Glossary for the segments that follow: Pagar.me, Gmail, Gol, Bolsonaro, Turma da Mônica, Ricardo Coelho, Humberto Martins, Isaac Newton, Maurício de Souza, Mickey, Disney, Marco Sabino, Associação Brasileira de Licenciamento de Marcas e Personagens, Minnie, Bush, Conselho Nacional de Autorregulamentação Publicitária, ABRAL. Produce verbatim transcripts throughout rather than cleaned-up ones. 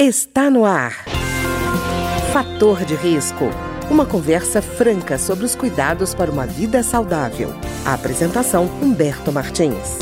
Está no ar. Fator de risco. Uma conversa franca sobre os cuidados para uma vida saudável. A apresentação, Humberto Martins.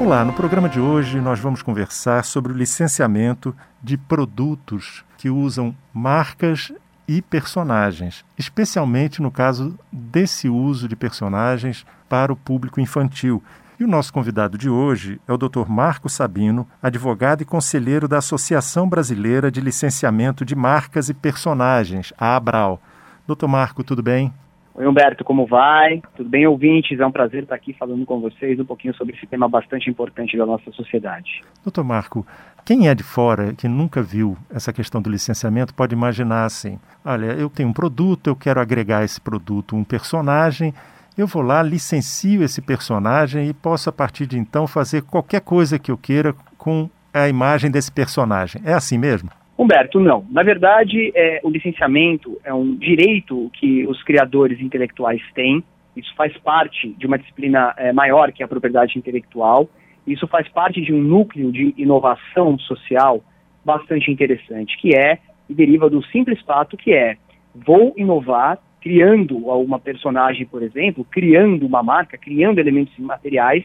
Olá, no programa de hoje nós vamos conversar sobre o licenciamento de produtos que usam marcas e personagens, especialmente no caso desse uso de personagens para o público infantil. E o nosso convidado de hoje é o doutor Marco Sabino, advogado e conselheiro da Associação Brasileira de Licenciamento de Marcas e Personagens, a ABRAL. doutor Marco, tudo bem? Oi, Humberto, como vai? Tudo bem, ouvintes? É um prazer estar aqui falando com vocês um pouquinho sobre esse tema bastante importante da nossa sociedade. doutor Marco, quem é de fora, que nunca viu essa questão do licenciamento, pode imaginar assim: olha, eu tenho um produto, eu quero agregar a esse produto um personagem. Eu vou lá, licencio esse personagem e posso, a partir de então, fazer qualquer coisa que eu queira com a imagem desse personagem. É assim mesmo? Humberto, não. Na verdade, é, o licenciamento é um direito que os criadores intelectuais têm. Isso faz parte de uma disciplina é, maior, que é a propriedade intelectual. Isso faz parte de um núcleo de inovação social bastante interessante, que é, e deriva do simples fato que é, vou inovar criando uma personagem, por exemplo, criando uma marca, criando elementos materiais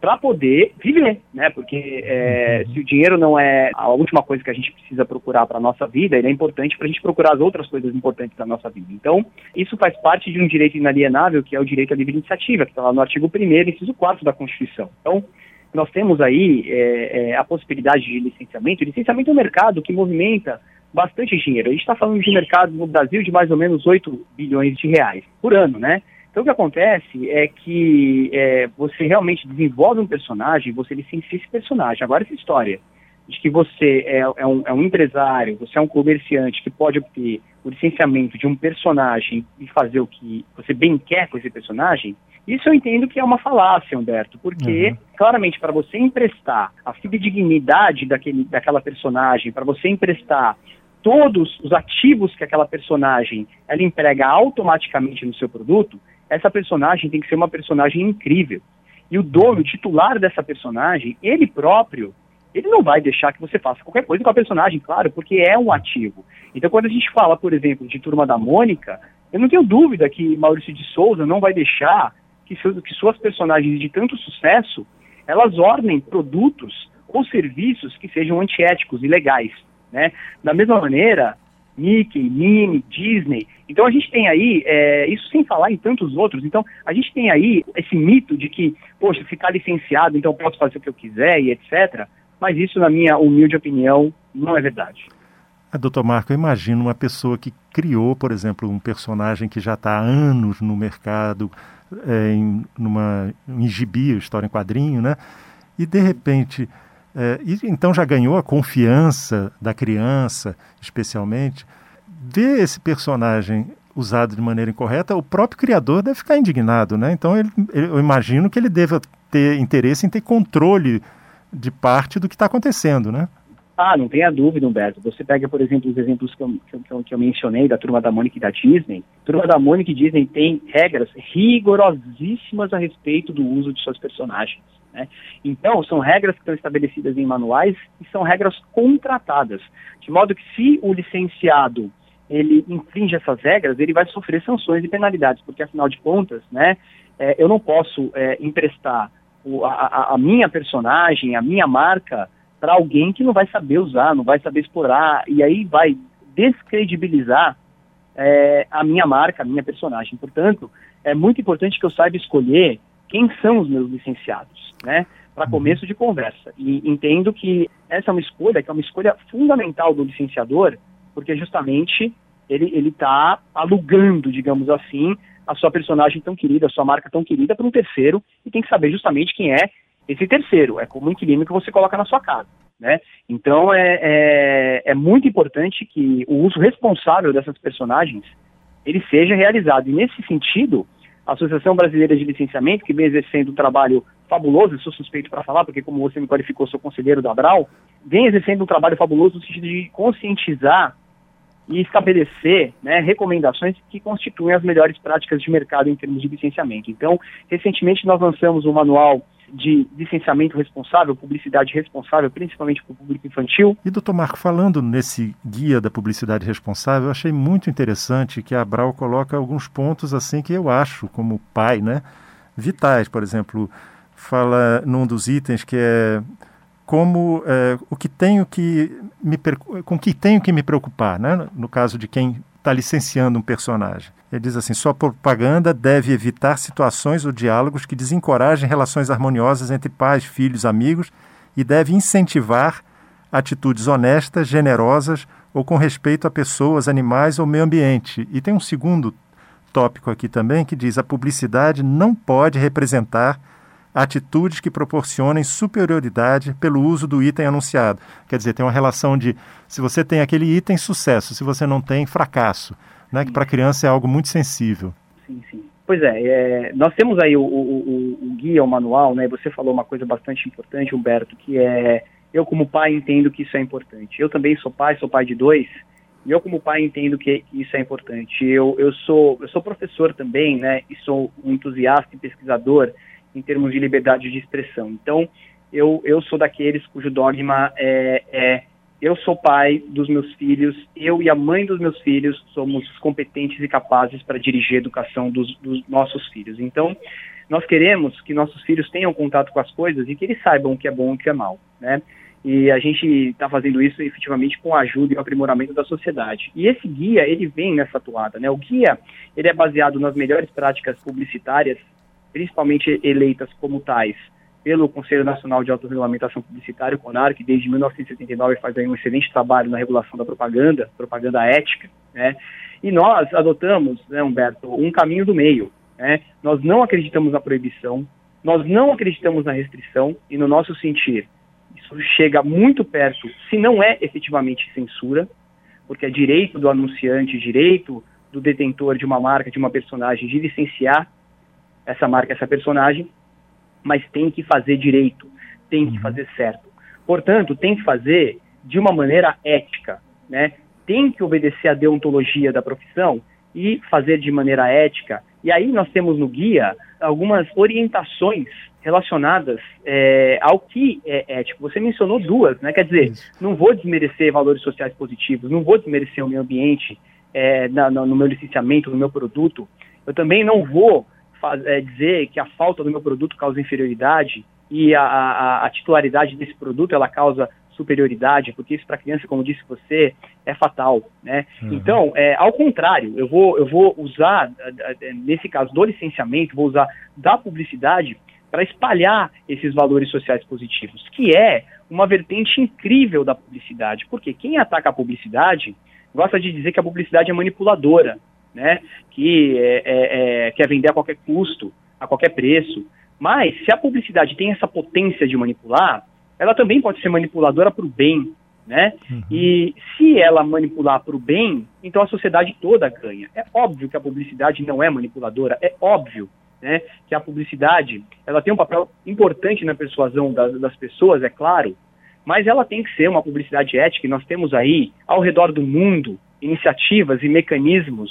para poder viver, né? Porque é, se o dinheiro não é a última coisa que a gente precisa procurar para a nossa vida, ele é importante para a gente procurar as outras coisas importantes da nossa vida. Então, isso faz parte de um direito inalienável, que é o direito à livre iniciativa, que está lá no artigo primeiro, inciso quatro da Constituição. Então, nós temos aí é, é, a possibilidade de licenciamento. O licenciamento é um mercado que movimenta bastante dinheiro. A gente está falando de mercado no Brasil de mais ou menos oito bilhões de reais por ano, né? Então o que acontece é que é, você realmente desenvolve um personagem, você licencia esse personagem. Agora essa história de que você é, é, um, é um empresário, você é um comerciante que pode obter o licenciamento de um personagem e fazer o que você bem quer com esse personagem, isso eu entendo que é uma falácia, Humberto, porque, uhum. claramente, para você emprestar a fidedignidade daquele, daquela personagem, para você emprestar todos os ativos que aquela personagem ela emprega automaticamente no seu produto, essa personagem tem que ser uma personagem incrível. E o dono, o titular dessa personagem, ele próprio, ele não vai deixar que você faça qualquer coisa com a personagem, claro, porque é um ativo. Então, quando a gente fala, por exemplo, de Turma da Mônica, eu não tenho dúvida que Maurício de Souza não vai deixar que, seus, que suas personagens de tanto sucesso, elas ornem produtos ou serviços que sejam antiéticos, ilegais. Né? Da mesma maneira, Mickey, Minnie, Disney. Então a gente tem aí, é, isso sem falar em tantos outros. Então a gente tem aí esse mito de que, poxa, se está licenciado, então posso fazer o que eu quiser e etcétera. Mas isso, na minha humilde opinião, não é verdade. Ah, doutor Marco, eu imagino uma pessoa que criou, por exemplo, um personagem que já está há anos no mercado, é, em, numa, em gibi, história em quadrinho, né? E de repente... É, e então já ganhou a confiança da criança, especialmente. Ver esse personagem usado de maneira incorreta, o próprio criador deve ficar indignado, né? Então ele, ele, eu imagino que ele deva ter interesse em ter controle de parte do que está acontecendo, né? Ah, não tenha dúvida, Humberto. Você pega, por exemplo, os exemplos que eu, que, eu, que eu mencionei da Turma da Mônica e da Disney. Turma da Mônica e Disney tem regras rigorosíssimas a respeito do uso de suas personagens. Então, são regras que estão estabelecidas em manuais e são regras contratadas, de modo que se o licenciado ele infringe essas regras, ele vai sofrer sanções e penalidades, porque afinal de contas, né, é, eu não posso é, emprestar o, a, a minha personagem, a minha marca, para alguém que não vai saber usar, não vai saber explorar, e aí vai descredibilizar é, a minha marca, a minha personagem. Portanto, é muito importante que eu saiba escolher quem são os meus licenciados, né? Para começo de conversa. E entendo que essa é uma escolha, que é uma escolha fundamental do licenciador, porque justamente ele ele está alugando, digamos assim, a sua personagem tão querida, a sua marca tão querida para um terceiro, e tem que saber justamente quem é esse terceiro. É como um inquilino que você coloca na sua casa, né? Então é, é, é muito importante que o uso responsável dessas personagens ele seja realizado. E nesse sentido, a Associação Brasileira de Licenciamento, que vem exercendo um trabalho fabuloso, eu sou suspeito para falar, porque como você me qualificou, sou conselheiro da ABRAL, vem exercendo um trabalho fabuloso no sentido de conscientizar e estabelecer, né, recomendações que constituem as melhores práticas de mercado em termos de licenciamento. Então, recentemente nós lançamos um manual de licenciamento responsável, publicidade responsável, principalmente para o público infantil. E, doutor Marco, falando nesse guia da publicidade responsável, eu achei muito interessante que a Abrau coloca alguns pontos assim que eu acho, como pai, né, vitais. Por exemplo, fala num dos itens que é como é, o que tenho que me, com que tenho que me preocupar, né? No caso de quem está licenciando um personagem. Ele diz assim, sua propaganda deve evitar situações ou diálogos que desencorajem relações harmoniosas entre pais, filhos, amigos e deve incentivar atitudes honestas, generosas ou com respeito a pessoas, animais ou meio ambiente. E tem um segundo tópico aqui também que diz, a publicidade não pode representar atitudes que proporcionem superioridade pelo uso do item anunciado. Quer dizer, tem uma relação de, se você tem aquele item, sucesso, se você não tem, fracasso, né? Que para a criança é algo muito sensível. Sim, sim. Pois é, é nós temos aí o, o, o guia, o manual, né? Você falou uma coisa bastante importante, Humberto, que é, eu como pai entendo que isso é importante. Eu também sou pai, sou pai de dois, e eu como pai entendo que isso é importante. Eu, eu, sou, eu sou professor também, né? E sou um entusiasta e pesquisador em termos de liberdade de expressão. Então, eu, eu sou daqueles cujo dogma é, é eu sou pai dos meus filhos, eu e a mãe dos meus filhos somos competentes e capazes para dirigir a educação dos, dos nossos filhos. Então, nós queremos que nossos filhos tenham contato com as coisas e que eles saibam o que é bom e o que é mal, né? E a gente está fazendo isso efetivamente com a ajuda e o aprimoramento da sociedade. E esse guia, ele vem nessa toada, né? O guia, ele é baseado nas melhores práticas publicitárias, principalmente eleitas como tais pelo Conselho Nacional de Autorregulamentação Publicitária, o CONAR, que desde mil novecentos e setenta e nove faz aí um excelente trabalho na regulação da propaganda, propaganda ética, né? E nós adotamos, né, Humberto, um caminho do meio, né? Nós não acreditamos na proibição, nós não acreditamos na restrição, e no nosso sentir, isso chega muito perto, se não é efetivamente censura, porque é direito do anunciante, direito do detentor de uma marca, de uma personagem, de licenciar essa marca, essa personagem, mas tem que fazer direito, tem que fazer certo. Portanto, tem que fazer de uma maneira ética, né? Tem que obedecer à deontologia da profissão e fazer de maneira ética. E aí nós temos no guia algumas orientações relacionadas é, ao que é ético. Você mencionou duas, né? Quer dizer, não vou desmerecer valores sociais positivos, não vou desmerecer o meio ambiente é, na, no meu licenciamento, no meu produto. Eu também não vou É dizer que a falta do meu produto causa inferioridade e a, a, a titularidade desse produto ela causa superioridade, porque isso para a criança, como disse você, é fatal, né? Uhum. Então, é, ao contrário, eu vou, eu vou usar, nesse caso do licenciamento, vou usar da publicidade para espalhar esses valores sociais positivos, que é uma vertente incrível da publicidade, porque quem ataca a publicidade gosta de dizer que a publicidade é manipuladora, né, que é, é, é, quer vender a qualquer custo, a qualquer preço. Mas se a publicidade tem essa potência de manipular, ela também pode ser manipuladora para o bem, né? Uhum. E se ela manipular para o bem, então a sociedade toda ganha. É óbvio que a publicidade não é manipuladora, é óbvio, né, que a publicidade ela tem um papel importante na persuasão da, das pessoas, é claro, mas ela tem que ser uma publicidade ética, e nós temos aí, ao redor do mundo, iniciativas e mecanismos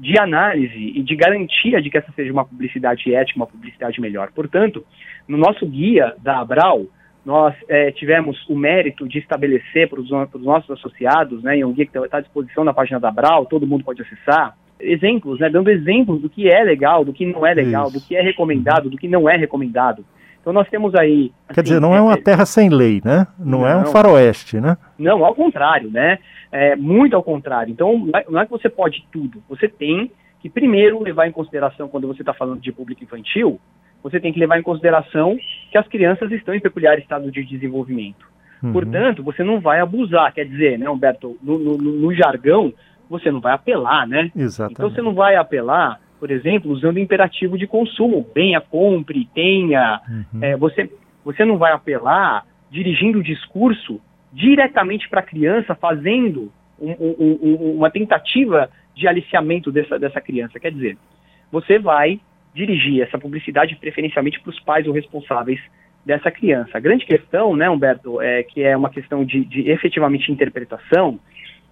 de análise e de garantia de que essa seja uma publicidade ética, uma publicidade melhor. Portanto, no nosso guia da Abrau, nós é, tivemos o mérito de estabelecer para os, para os nossos associados, né, e é um guia que está à disposição na página da Abrau, todo mundo pode acessar, exemplos, né, dando exemplos do que é legal, do que não é legal, Isso. do que é recomendado, do que não é recomendado. Então nós temos aí... Assim, quer dizer, não é uma terra sem lei, né? Não, não é um faroeste, né? Não, ao contrário, né? É, muito ao contrário. Então não é que você pode tudo. Você tem que primeiro levar em consideração, quando você está falando de público infantil, você tem que levar em consideração que as crianças estão em peculiar estado de desenvolvimento. Uhum. Portanto, você não vai abusar. Quer dizer, né, Humberto, no, no, no jargão, você não vai apelar, né? Exatamente. Então você não vai apelar... por exemplo, usando o imperativo de consumo, venha, compre, tenha, uhum. é, você, você não vai apelar dirigindo o discurso diretamente para a criança, fazendo um, um, um, uma tentativa de aliciamento dessa, dessa criança. Quer dizer, você vai dirigir essa publicidade preferencialmente para os pais ou responsáveis dessa criança. A grande questão, né, Humberto, é, que é uma questão de, de efetivamente interpretação,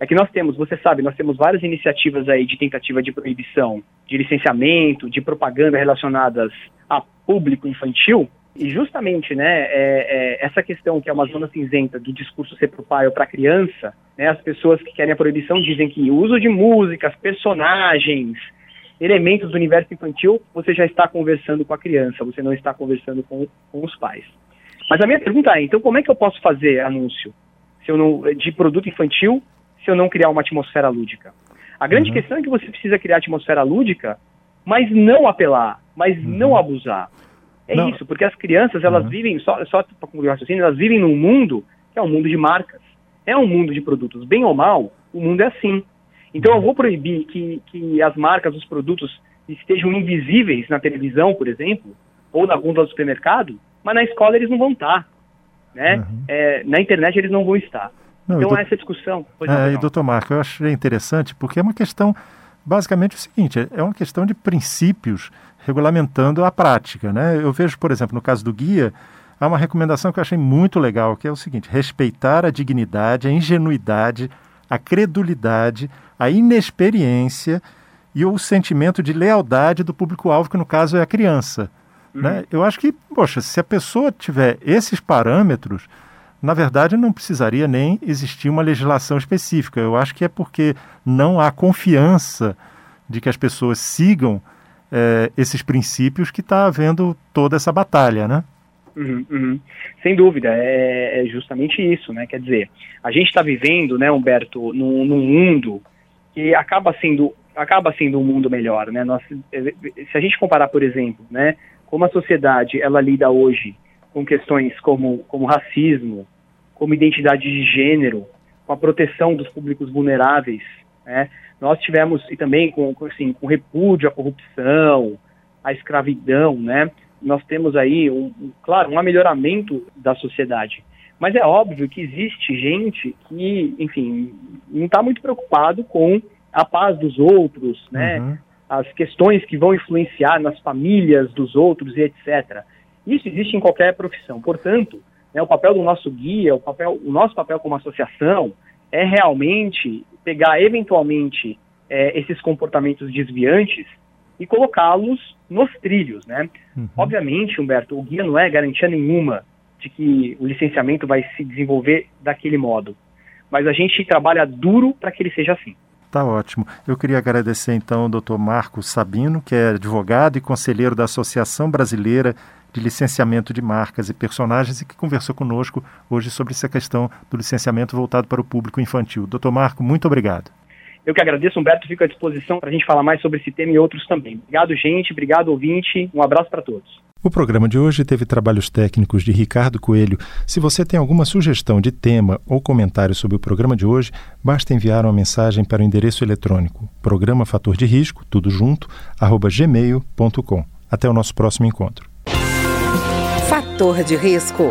É que nós temos, você sabe, nós temos várias iniciativas aí de tentativa de proibição, de licenciamento, de propaganda relacionadas a público infantil. E justamente, né, é, é, essa questão que é uma zona cinzenta do discurso ser para o pai ou para a criança, né, as pessoas que querem a proibição dizem que o uso de músicas, personagens, elementos do universo infantil, você já está conversando com a criança, você não está conversando com, com os pais. Mas a minha pergunta é, então como é que eu posso fazer anúncio se eu não, de produto infantil, se eu não criar uma atmosfera lúdica? A grande uhum. questão é que você precisa criar atmosfera lúdica, mas não apelar, mas uhum. não abusar. É não. isso, porque as crianças, elas uhum. vivem, só, só para concluir o raciocínio, elas vivem num mundo que é um mundo de marcas, é um mundo de produtos. Bem ou mal, o mundo é assim. Então uhum. eu vou proibir que, que as marcas, os produtos estejam invisíveis na televisão, por exemplo, ou na gôndola do supermercado, mas na escola eles não vão estar, né? Uhum. É, na internet eles não vão estar. Não, então, do... essa discussão... É, e, doutor Marco, eu achei interessante, porque é uma questão, basicamente, o seguinte, é uma questão de princípios regulamentando a prática, né? Eu vejo, por exemplo, no caso do guia, há uma recomendação que eu achei muito legal, que é o seguinte, respeitar a dignidade, a ingenuidade, a credulidade, a inexperiência e o sentimento de lealdade do público-alvo, que no caso é a criança, uhum. né? Eu acho que, poxa, se a pessoa tiver esses parâmetros... Na verdade, não precisaria nem existir uma legislação específica. Eu acho que é porque não há confiança de que as pessoas sigam é, esses princípios que está havendo toda essa batalha, né? Uhum, uhum. Sem dúvida, é, é justamente isso, né? Quer dizer, a gente está vivendo, né, Humberto, num, num mundo que acaba sendo, acaba sendo um mundo melhor, né? Nós, se a gente comparar, por exemplo, né, como a sociedade ela lida hoje com questões como, como racismo, como identidade de gênero, com a proteção dos públicos vulneráveis, né? Nós tivemos, e também com, com, assim, com repúdio à corrupção, à escravidão, né? Nós temos aí, um, um, claro, um amelhoramento da sociedade. Mas é óbvio que existe gente que, enfim, não está muito preocupado com a paz dos outros, né? Uhum. As questões que vão influenciar nas famílias dos outros e etcétera. Isso existe em qualquer profissão. Portanto, né, o papel do nosso guia, o, papel, o nosso papel como associação é realmente pegar, eventualmente, é, esses comportamentos desviantes e colocá-los nos trilhos, né? Uhum. Obviamente, Humberto, o guia não é garantia nenhuma de que o licenciamento vai se desenvolver daquele modo. Mas a gente trabalha duro para que ele seja assim. Tá ótimo. Eu queria agradecer, então, ao doutor Marco Sabino, que é advogado e conselheiro da Associação Brasileira de Licenciamento de Marcas e Personagens e que conversou conosco hoje sobre essa questão do licenciamento voltado para o público infantil. doutor Marco, muito obrigado. Eu que agradeço, Humberto, fico à disposição para a gente falar mais sobre esse tema e outros também. Obrigado, gente, obrigado, ouvinte, um abraço para todos. O programa de hoje teve trabalhos técnicos de Ricardo Coelho. Se você tem alguma sugestão de tema ou comentário sobre o programa de hoje, basta enviar uma mensagem para o endereço eletrônico programa fator de risco, tudo junto, arroba gmail ponto com. Até o nosso próximo encontro. Fator de Risco,